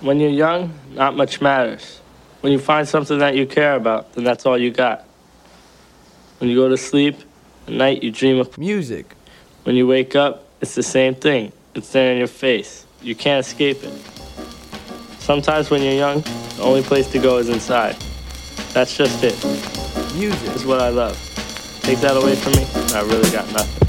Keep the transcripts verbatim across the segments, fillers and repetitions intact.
When you're young, not much matters. When you find something that you care about, then that's all you got. When you go to sleep, at night you dream of music. When you wake up, it's the same thing. It's there in your face. You can't escape it. Sometimes when you're young, the only place to go is inside. That's just it. Music is what I love. Take that away from me, and I really got nothing.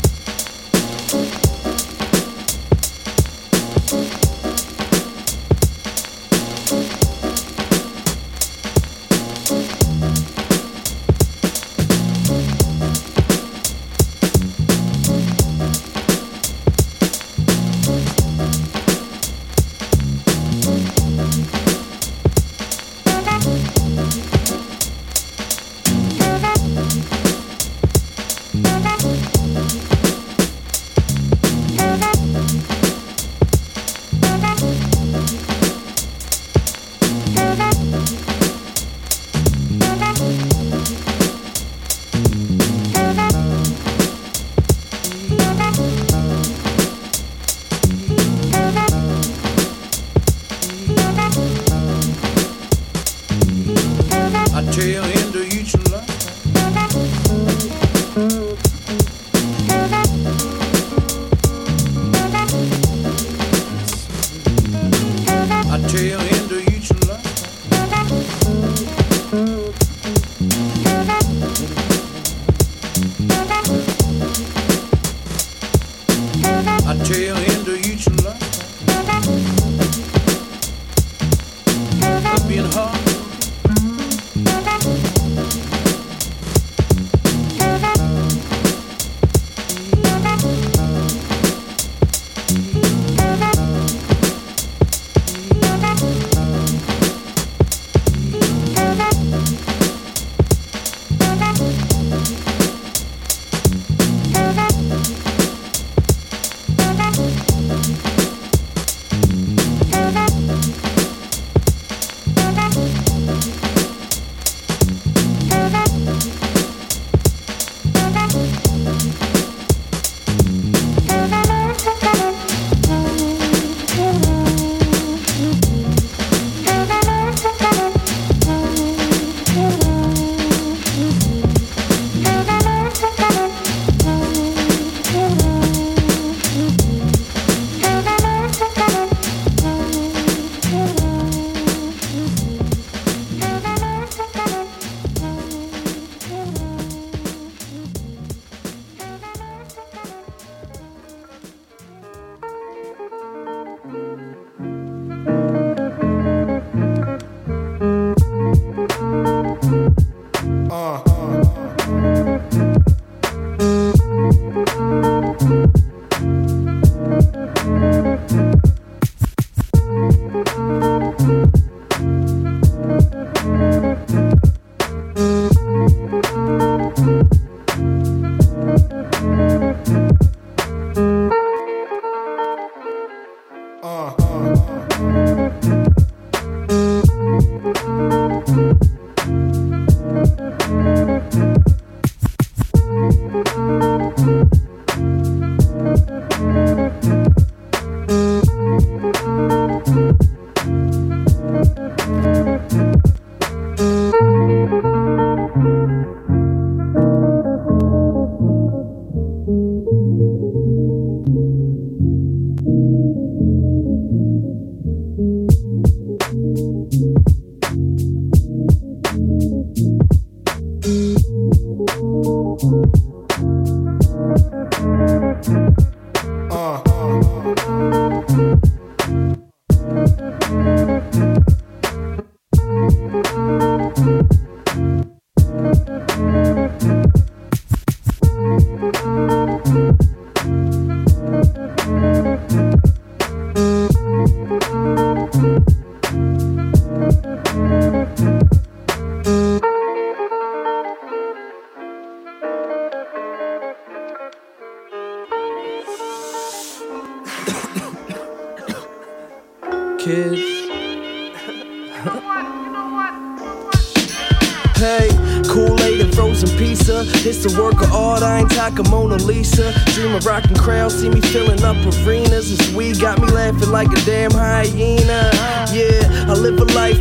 Crowds see me filling up arenas. This weed got me laughing like a damn hyena. Yeah,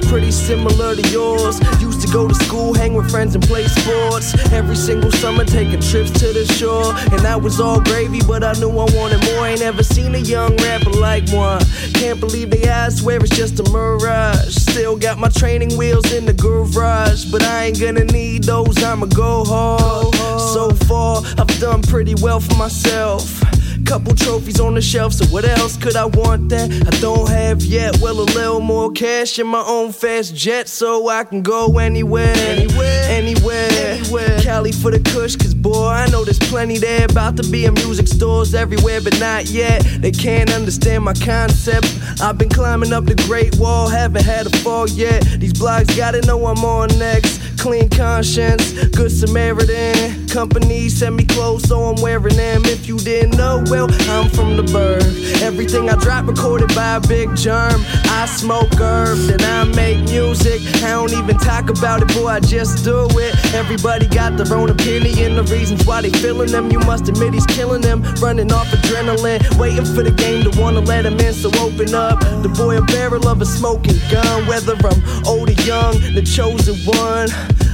pretty similar to yours. Used to go to school, hang with friends and play sports. Every single summer taking trips to the shore. And that was all gravy, but I knew I wanted more. Ain't ever seen a young rapper like one. Can't believe they eyes, swear it's just a mirage. Still got my training wheels in the garage, but I ain't gonna need those, I'ma go hard. So far, I've done pretty well for myself. Couple trophies on the shelf, so what else could I want that I don't have yet? Well, a little more cash in my own fast jet, so I can go anywhere, anywhere, anywhere. anywhere. Cali for the kush, cause boy, I know there's plenty there. About to be in music stores everywhere, but not yet. They can't understand my concept. I've been climbing up the Great Wall, haven't had a fall yet. These blogs gotta know I'm on next. Clean conscience, good Samaritan. Company send me clothes, so I'm wearing them. If you didn't know, well, I'm from the bird. Everything I drop recorded by a big germ. I smoke herb, then I make music. I don't even talk about it, boy, I just do it. Everybody got their own opinion, the reasons why they feeling them. You must admit he's killing them, running off adrenaline, waiting for the game to wanna let him in. So open up, the boy a barrel of a smoking gun. Whether I'm old or young, the chosen one.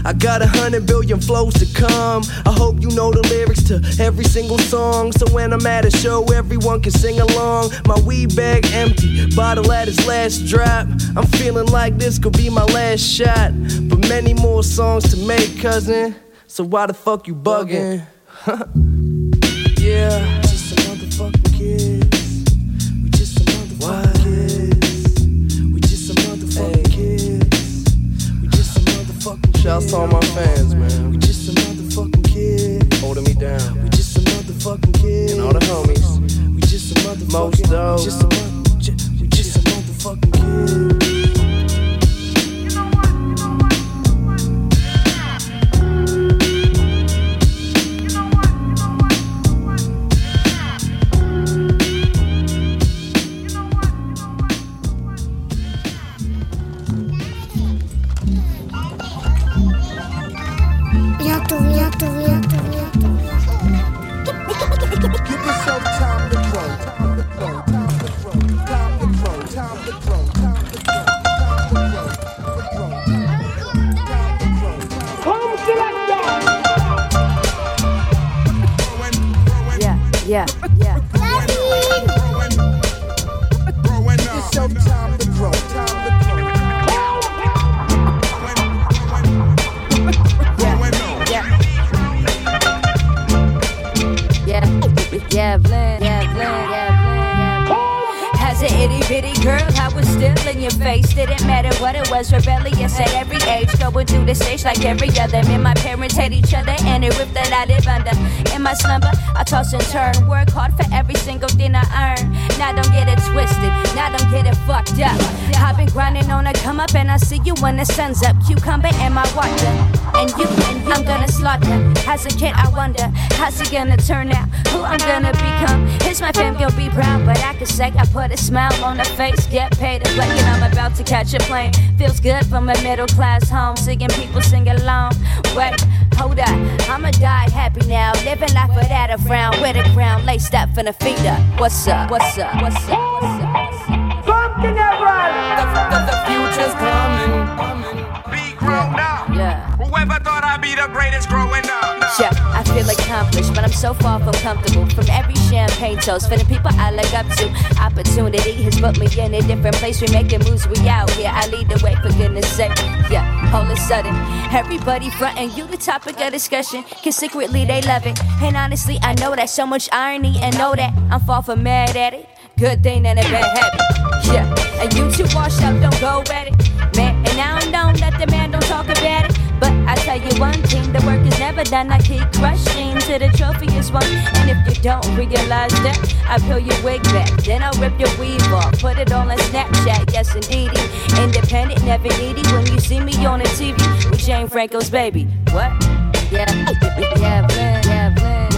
I got a hundred billion flows to come. I hope you know the lyrics to every single song, so when I'm at a show, everyone can sing along. My weed bag empty, bottle at its last drop. I'm feeling like this could be my last shot, but many more songs to make, cousin. So why the fuck you bugging? Yeah, just a motherfucking kiss. We just a motherfucking kiss. We just a motherfucking kiss. We just a motherfucking kiss. Shouts to all my fans, man. We just a motherfucking kiss. Holding me down. We just a motherfucking kiss. And all the homies. We just a motherfucking Most dope. We just a motherfucking We just a motherfucking kiss. Yeah, yeah. Love you. It's your time to grow, time to grow. Yeah, yeah. Yeah, yeah, blend, yeah, blend, yeah, blend. As an itty bitty girl, I was still in your face. Didn't matter what it was, rebellious at every age. Going through the stage like every other. Me and my parents hate each other, and it ripped that I live under. In my slumber, I toss and turn, work hard for every single thing I earn. Now don't get it twisted, now don't get it fucked up. I've been grinding on a come up, and I see you when the sun's up. Cucumber in my water, and you, and you, I'm gonna slaughter. As a kid, I wonder, how's it gonna turn out? Who I'm gonna become? Here's my fam, gonna be proud, but I can say I put a smile on her face. Get paid to play, and I'm about to catch a plane. Feels good from a middle class home, seeing people sing along. Wait, hold up, I'ma die happy now, living life without a frown, with a crown laced up and a feeder. What's up? What's up? What's up? What's up? Something that right. The, the, the future's coming. Be grown up. Yeah. Whoever thought I'd be the greatest growing up. Yeah, I feel accomplished, but I'm so far from comfortable. From every champagne toast, for the people I look up to. Opportunity has put me in a different place. We making moves, we out here. I lead the way, for goodness sake. Yeah, all of a sudden, everybody frontin'. You the topic of discussion, cause secretly they love it. And honestly, I know that so much irony, and know that I'm far from mad at it. Good thing that a bad habit. Yeah, and you two washed up, don't go at it. Man, and I don't know that the man don't talk about it. But I tell you one thing, the work is never done. I keep crushing till the trophy is won. And if you don't realize that, I peel your wig back, then I'll rip your weave off, put it all on Snapchat. Yes, indeedy, independent, never needy. When you see me on the T V with Jane Franco's baby, what? Yeah, yeah, yeah, yeah, yeah.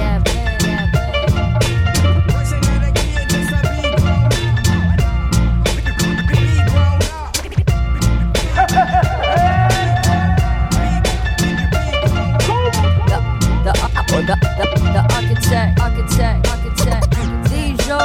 The, the, the architect, architect, architect, D J.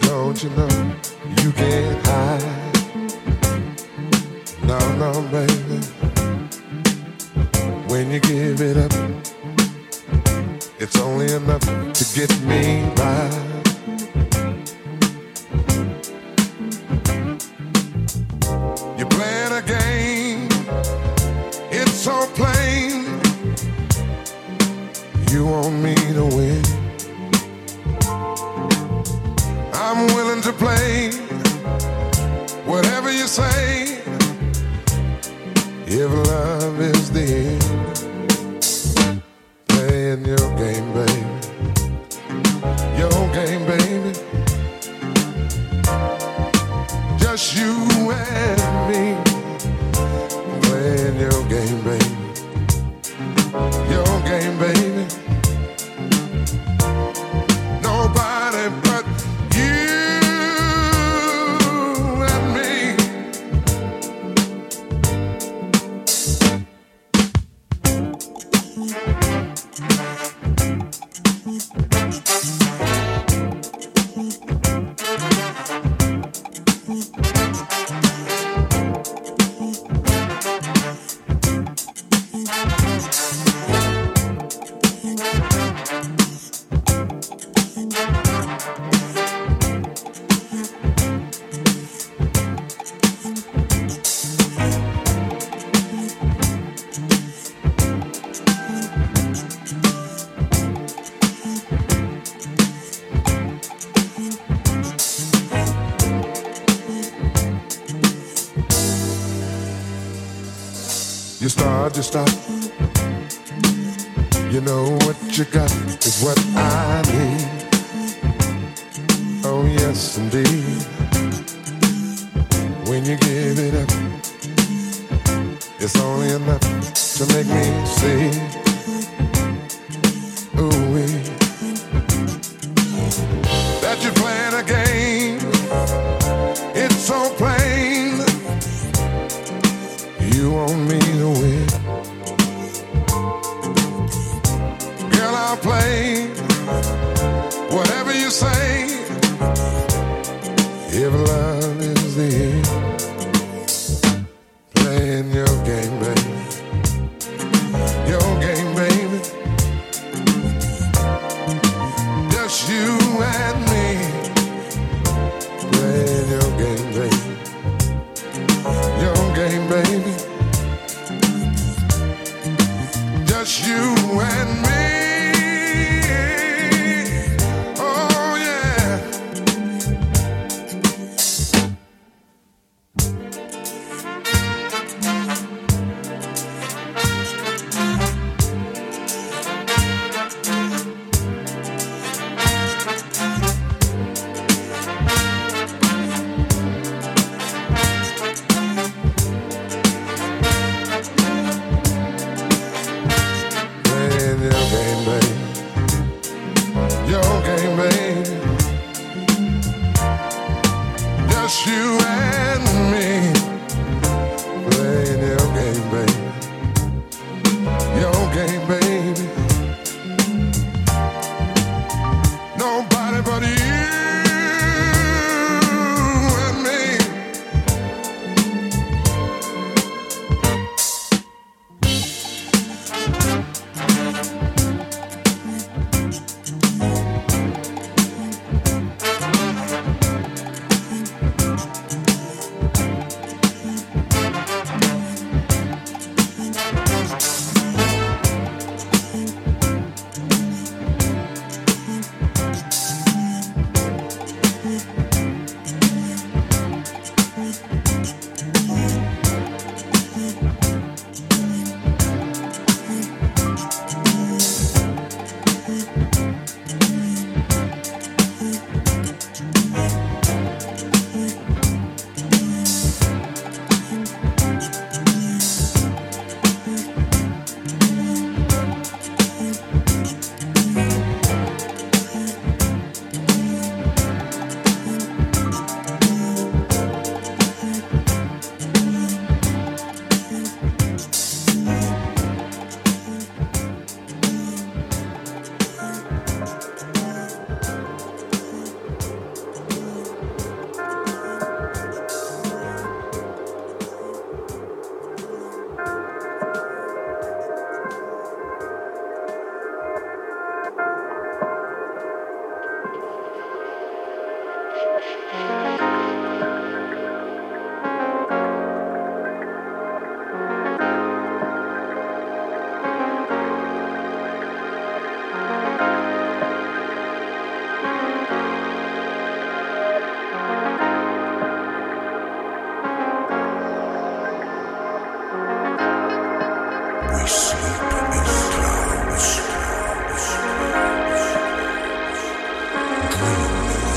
But don't you know you can't hide? No, no, baby. When you give it up, it's only enough to get me by. You're playing a game, it's so plain. You want me to win. I'm willing to play whatever you say, if love is the end. Playing your game, baby, your game, baby. Just you and me. Playing your game, baby, your game, baby. Nobody but you start, you stop. You know what you got is what I need. Oh yes, indeed. When you give it up, it's only enough to make me see. Ooh wee, that you're playing a game. It's so plain. You want me to win. Girl, I'll play whatever you say, if love is the end. Playing your game, baby, your game, baby. Just you and me. Playing your game, baby, your game, baby. Just you and me. Oh yeah. Just you and me, playing your game, baby, your game, baby. Nobody but you and me.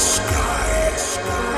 Sky, sky.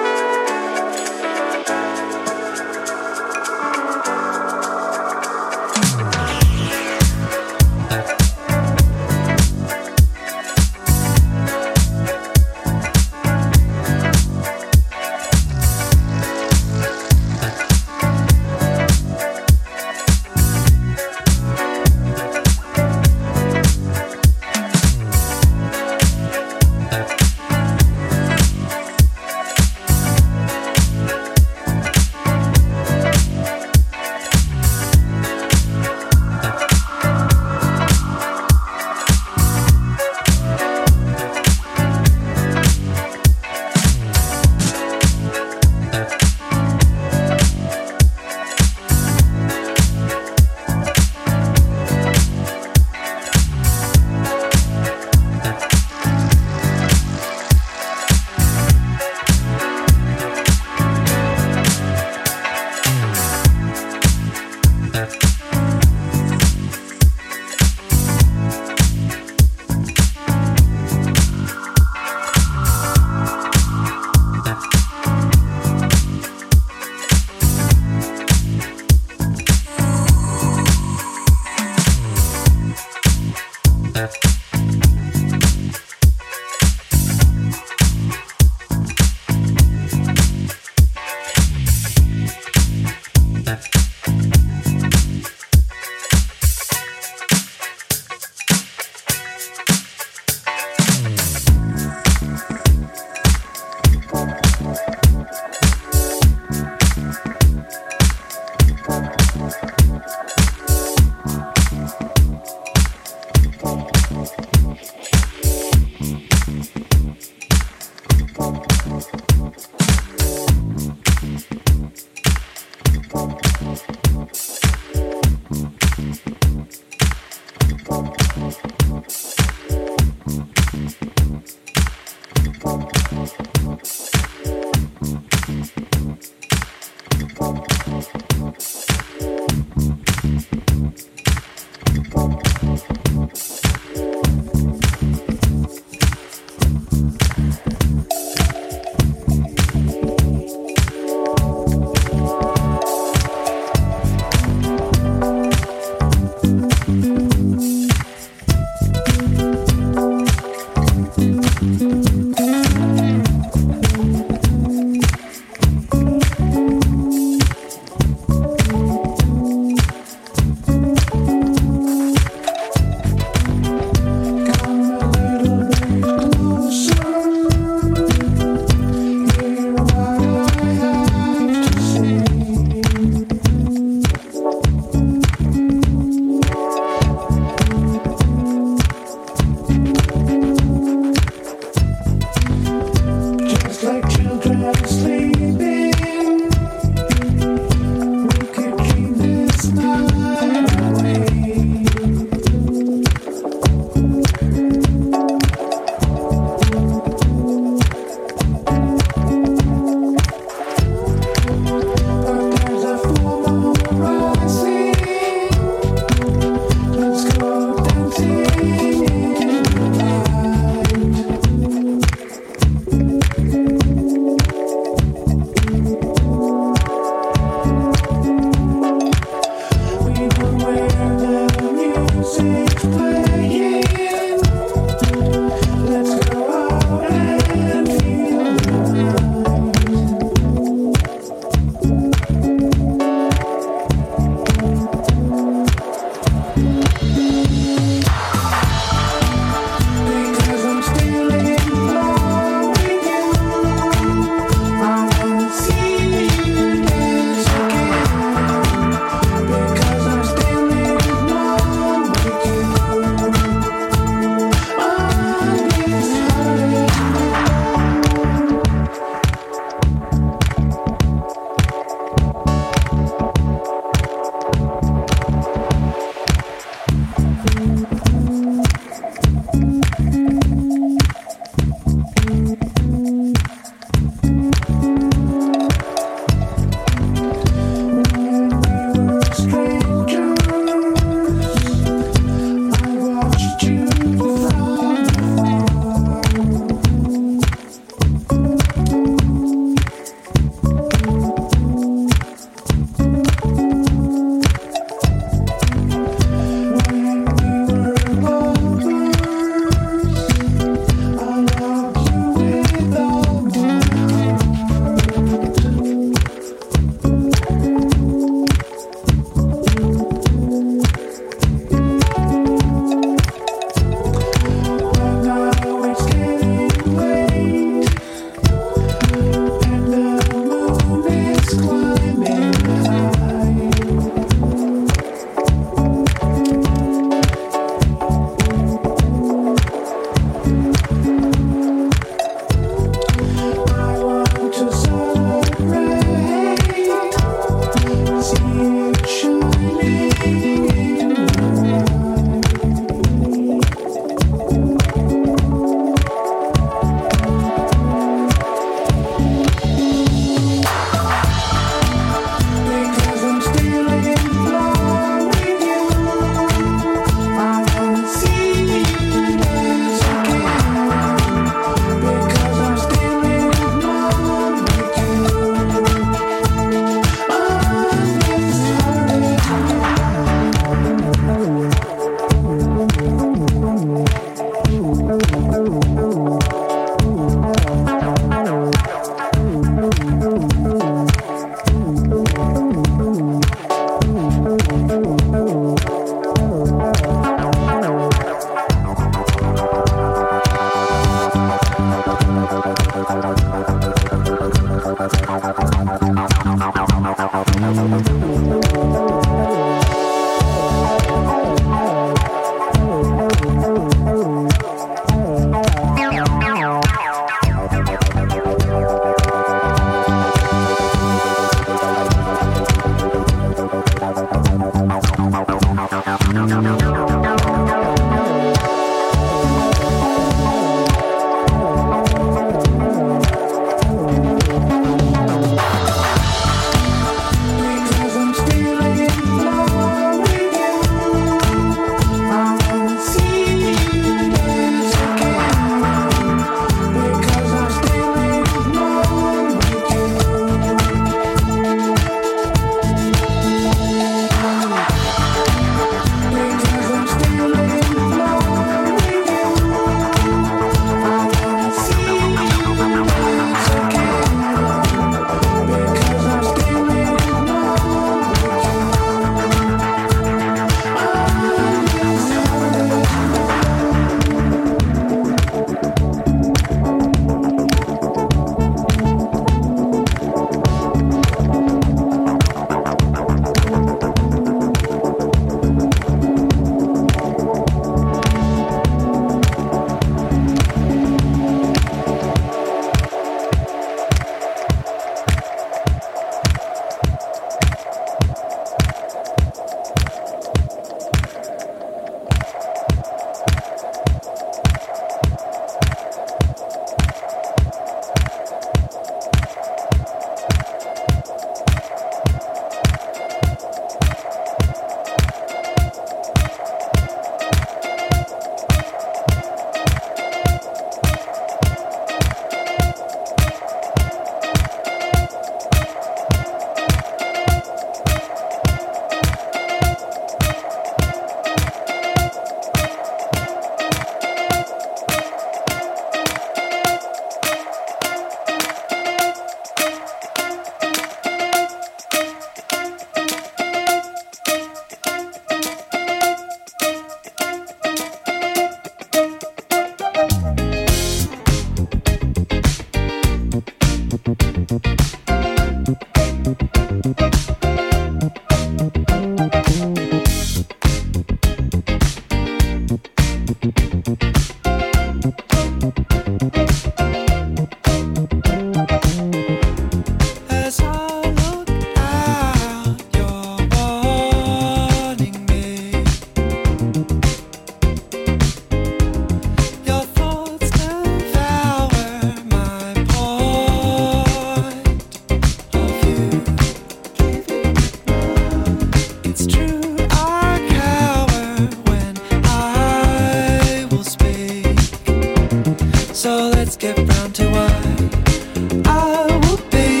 get round to why I will be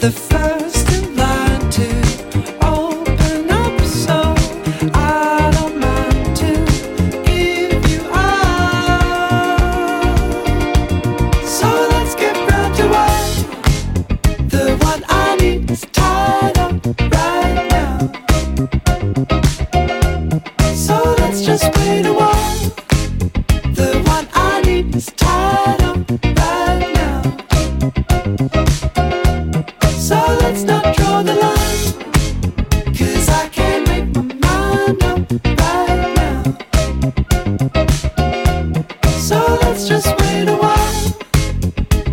the first in line to open up, so I don't mind to give you up. So let's get round to why the one I need is tied up right now. So let's just wait a while. It's tied up right now. So let's not draw the line, 'cause I can't make my mind up right now. So let's just wait a while.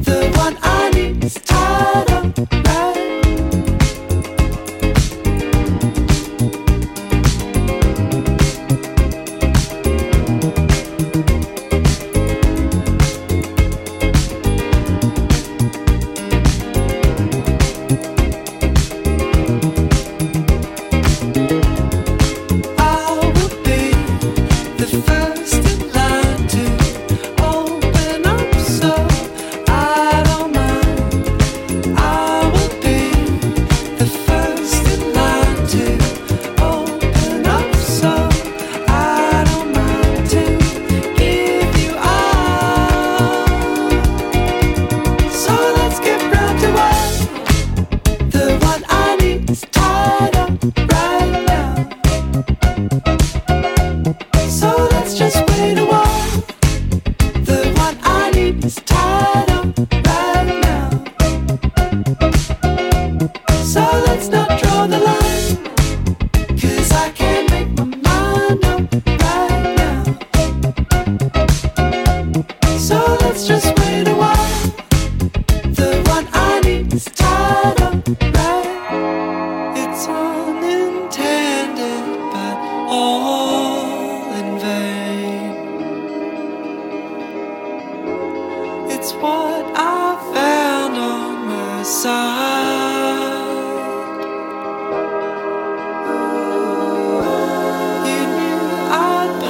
The one I need is tied up right now. So let's just wait a while. The one I need is tied up right now. So let's not draw the line, 'cause I can't make my mind up right now. So let's just wait a while. The one I need is tied up right now. It's what I found on my side. You knew I'd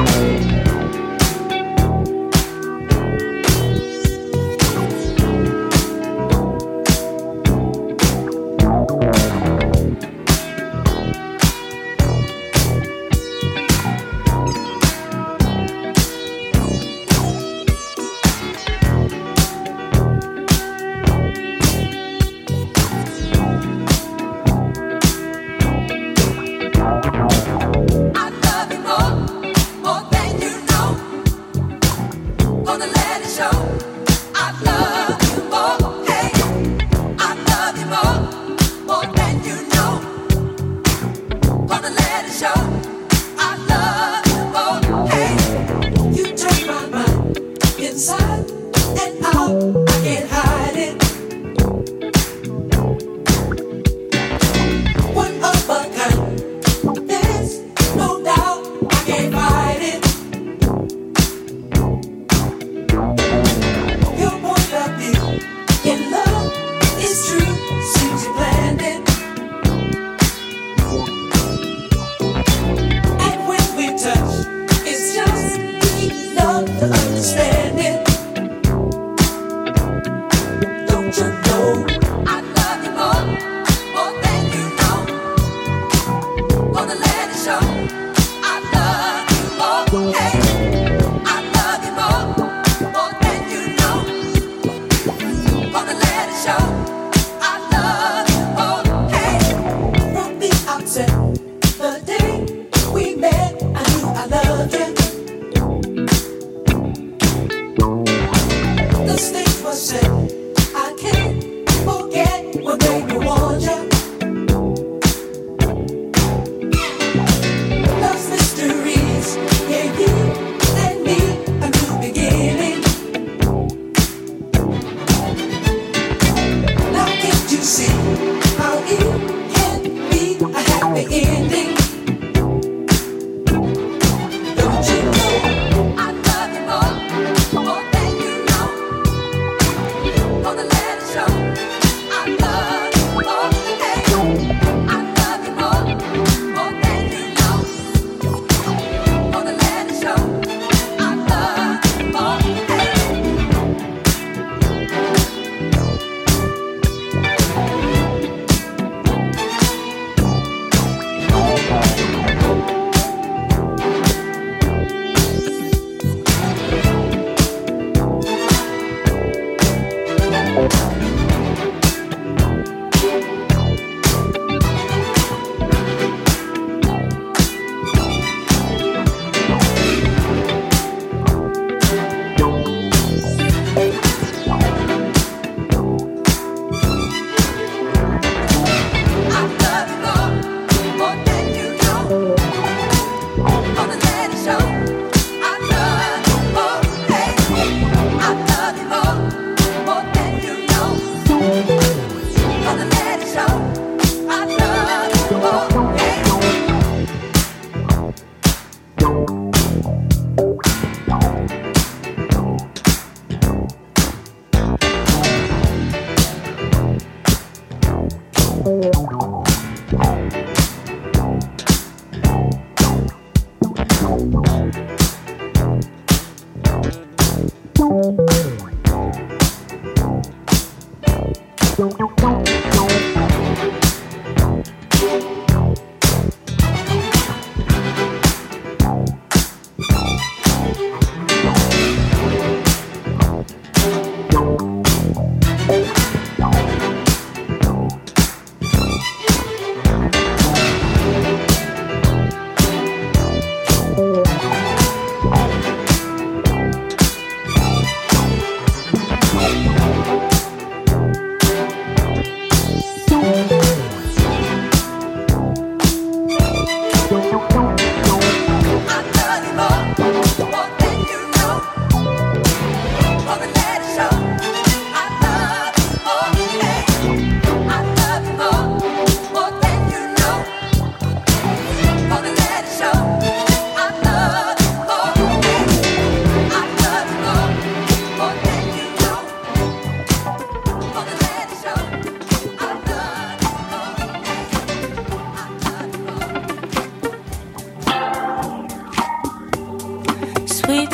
I love you more.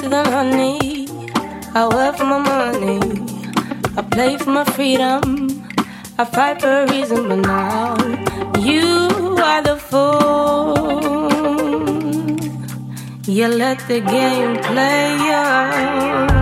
to the money. I work for my money. I play for my freedom. I fight for a reason, but now you are the fool. You let the game play out.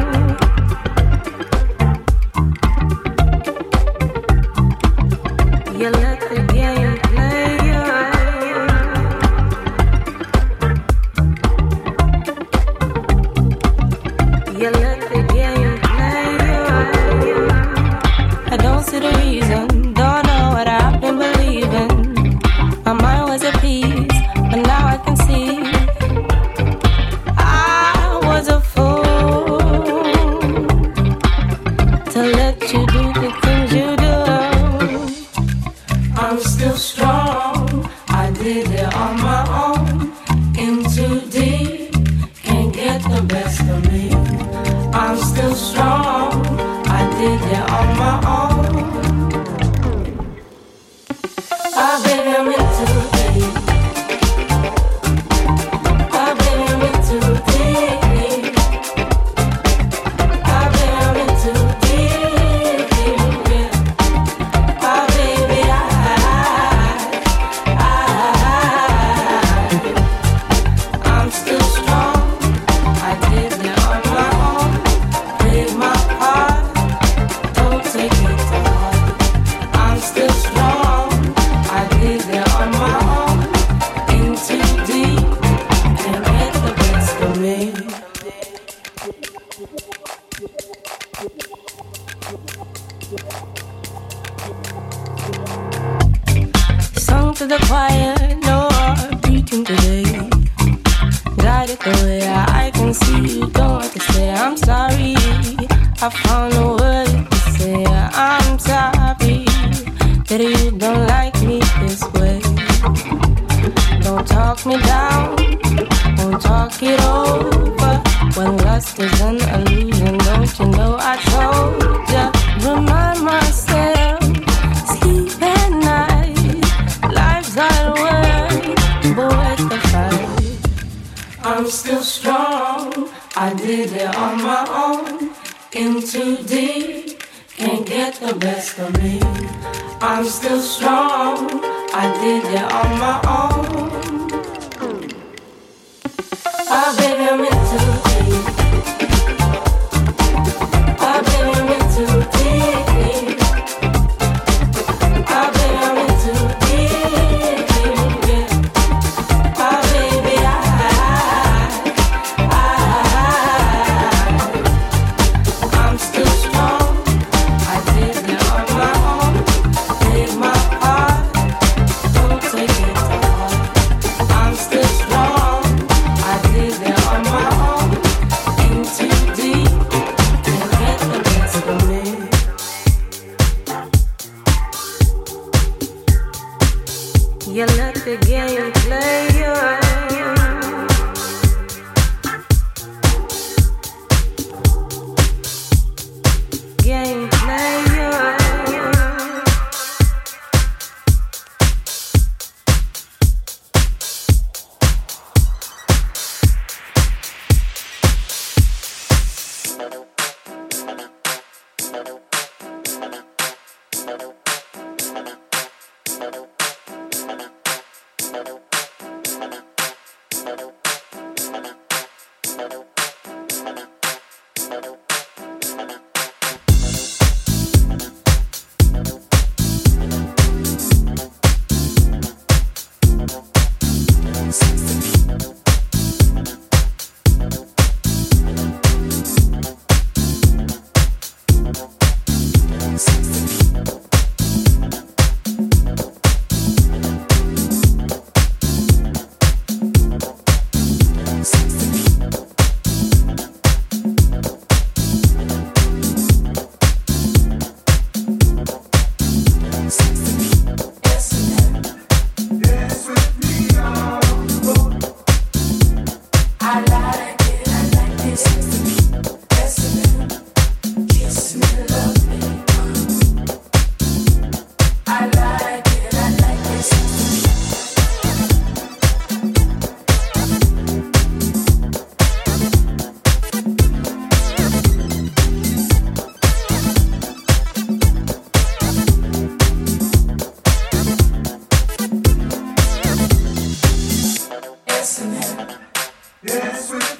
I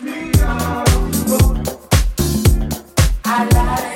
like it, I like it.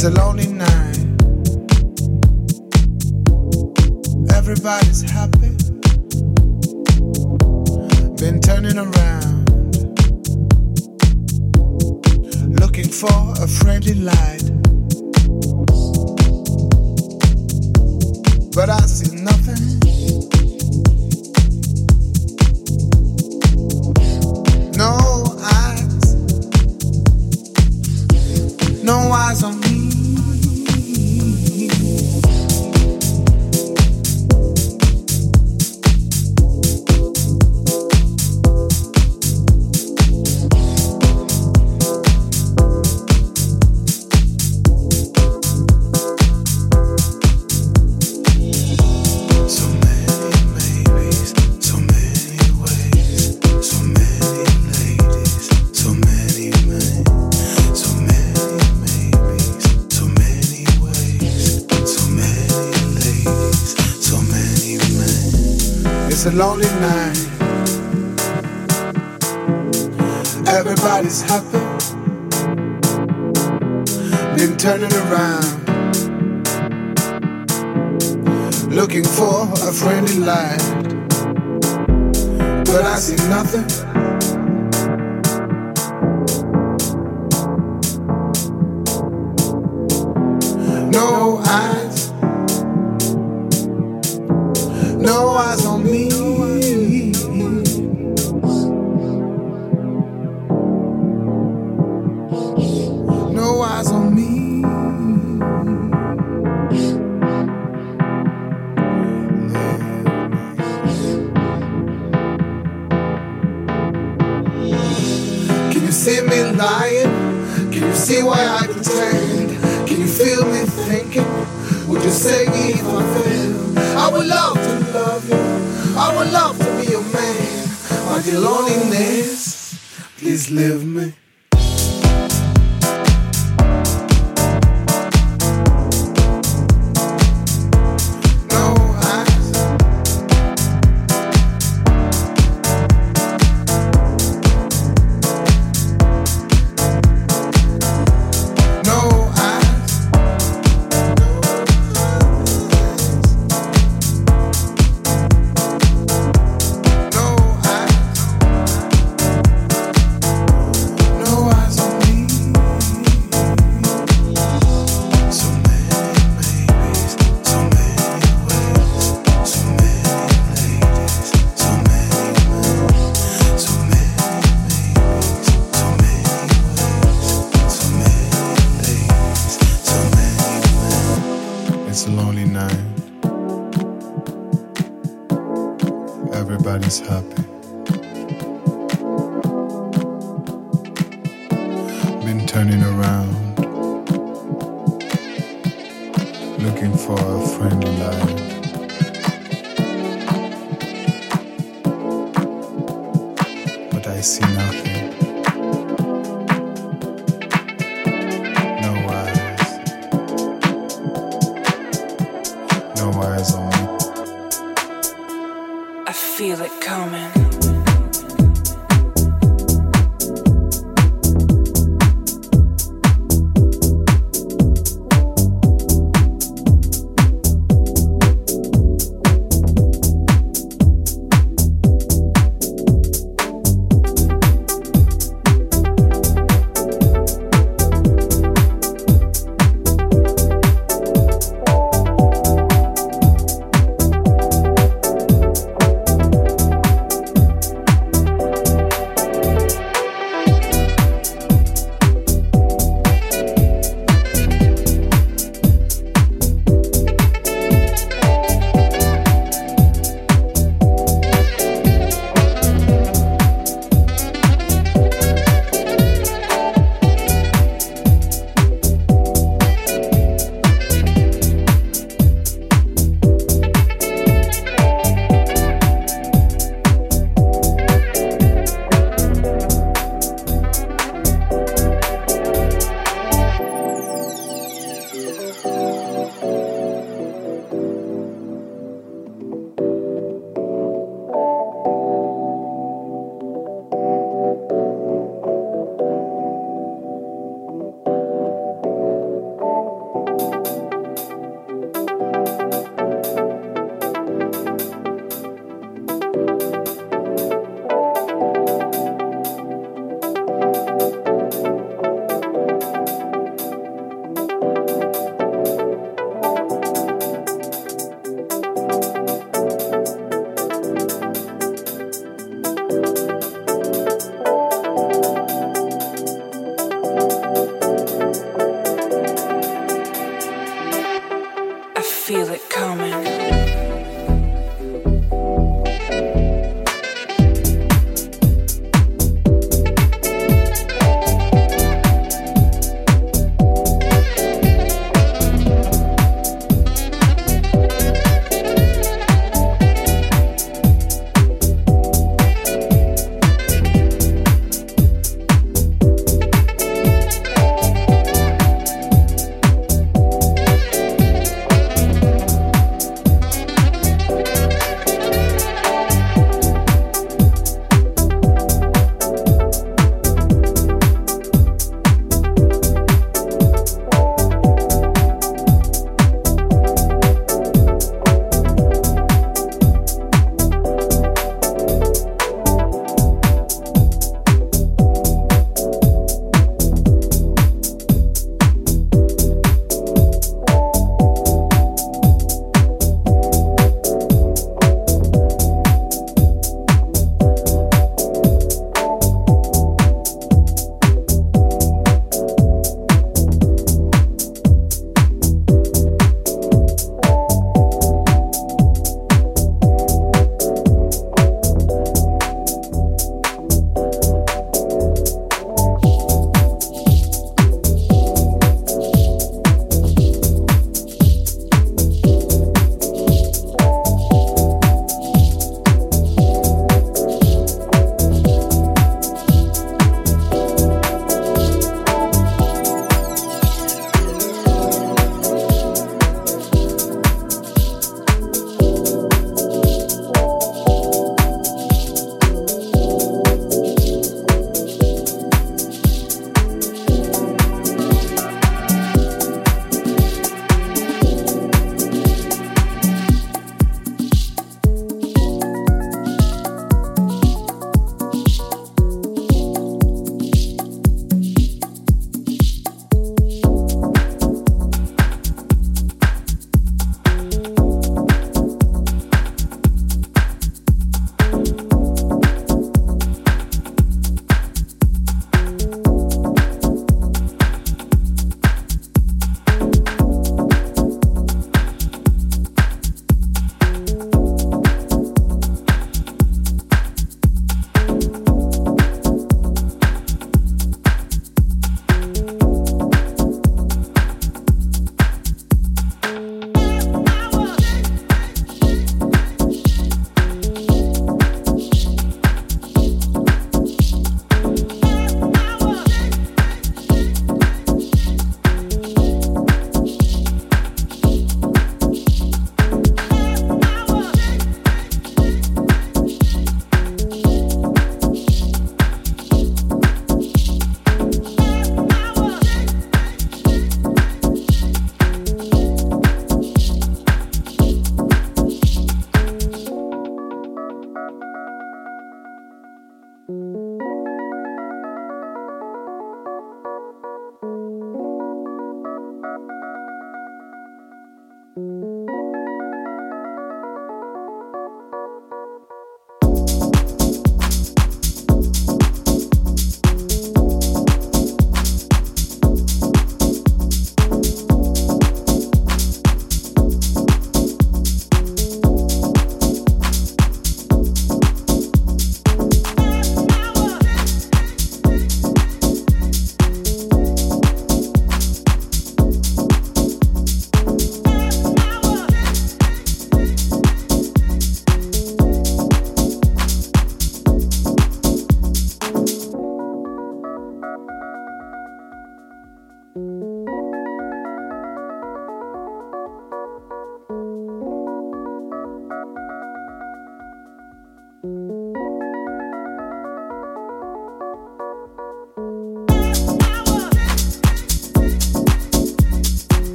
It's a lonely night. Everybody's happy. Been turning around, looking for a friendly light. But I see nothing. No eyes, no eyes on me. It's a lonely night. Everybody's happy. Been turning around, looking for a friendly light. But I see nothing. No eyes, no eyes on me. No eyes on me. Can you see me lying? Can you see why I pretend? Can you feel me thinking? Would you save me if I fail? I would love to love you. I would love to be your man. But your loneliness, please leave me. It's a lonely night. Everybody's happy. Been turning around, looking for a friendly light. But I see nothing. No eyes on me. I feel it coming.